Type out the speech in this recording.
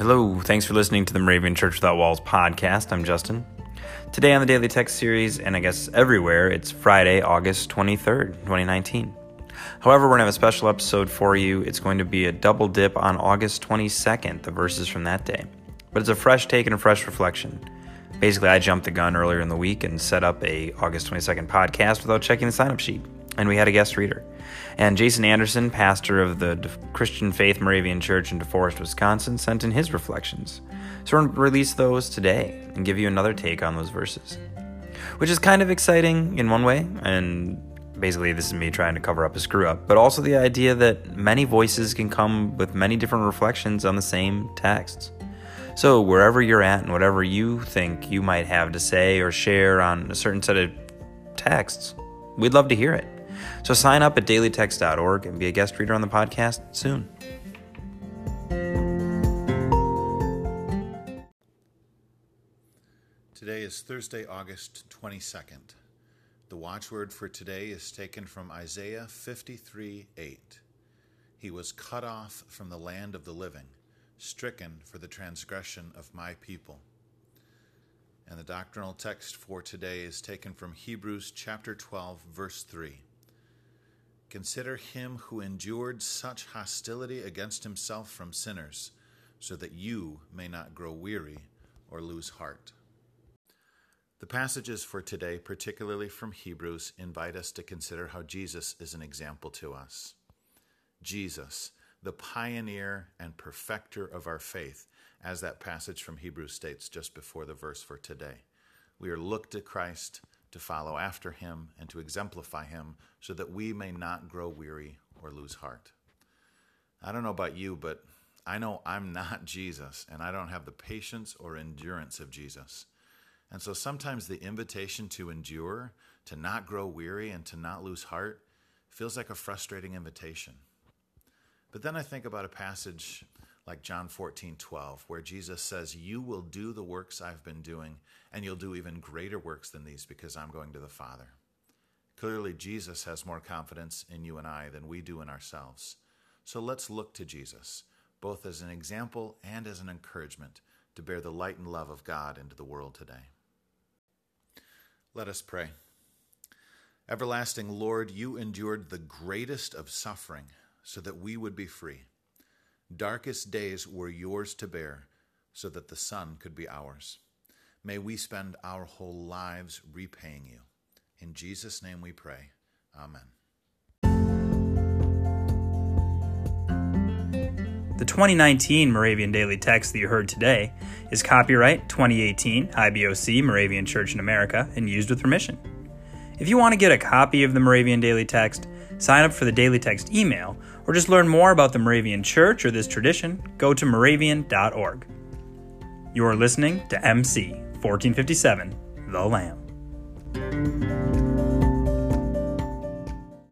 Hello, thanks for listening to the Moravian Church Without Walls podcast. I'm Justin. Today on the Daily Text series, and I guess everywhere, it's Friday, August 23rd, 2019. However, we're going to have a special episode for you. It's going to be a double dip on August 22nd, the verses from that day. But it's a fresh take and a fresh reflection. Basically, I jumped the gun earlier in the week and set up a August 22nd podcast without checking the sign-up sheet. And we had a guest reader. And Jason Anderson, pastor of the Christian Faith Moravian Church in DeForest, Wisconsin, sent in his reflections. So we're going to release those today and give you another take on those verses, which is kind of exciting in one way. And basically, this is me trying to cover up a screw up, but also the idea that many voices can come with many different reflections on the same texts. So wherever you're at and whatever you think you might have to say or share on a certain set of texts, we'd love to hear it. So sign up at dailytext.org and be a guest reader on the podcast soon. Today is Thursday, August 22nd. The watchword for today is taken from Isaiah 53:8. He was cut off from the land of the living, stricken for the transgression of my people. And the doctrinal text for today is taken from Hebrews chapter 12, verse 3. Consider him who endured such hostility against himself from sinners, so that you may not grow weary or lose heart. The passages for today, particularly from Hebrews, invite us to consider how Jesus is an example to us. Jesus, the pioneer and perfecter of our faith, as that passage from Hebrews states just before the verse for today. We are looked to Christ to follow after him and to exemplify him so that we may not grow weary or lose heart. I don't know about you, but I know I'm not Jesus, and I don't have the patience or endurance of Jesus. And so sometimes the invitation to endure, to not grow weary, and to not lose heart feels like a frustrating invitation. But then I think about a passage like John 14:12, where Jesus says, you will do the works I've been doing, and you'll do even greater works than these because I'm going to the Father. Clearly, Jesus has more confidence in you and I than we do in ourselves. So let's look to Jesus, both as an example and as an encouragement to bear the light and love of God into the world today. Let us pray. Everlasting Lord, you endured the greatest of suffering so that we would be free. Darkest days were yours to bear so that the sun could be ours. May we spend our whole lives repaying you. In Jesus' name we pray. Amen. The 2019 Moravian Daily Text that you heard today is copyright 2018 IBOC Moravian Church in America and used with permission. If you want to get a copy of the Moravian Daily Text, sign up for the Daily Text email, or just learn more about the Moravian Church or this tradition, go to moravian.org. You are listening to MC 1457, The Lamb.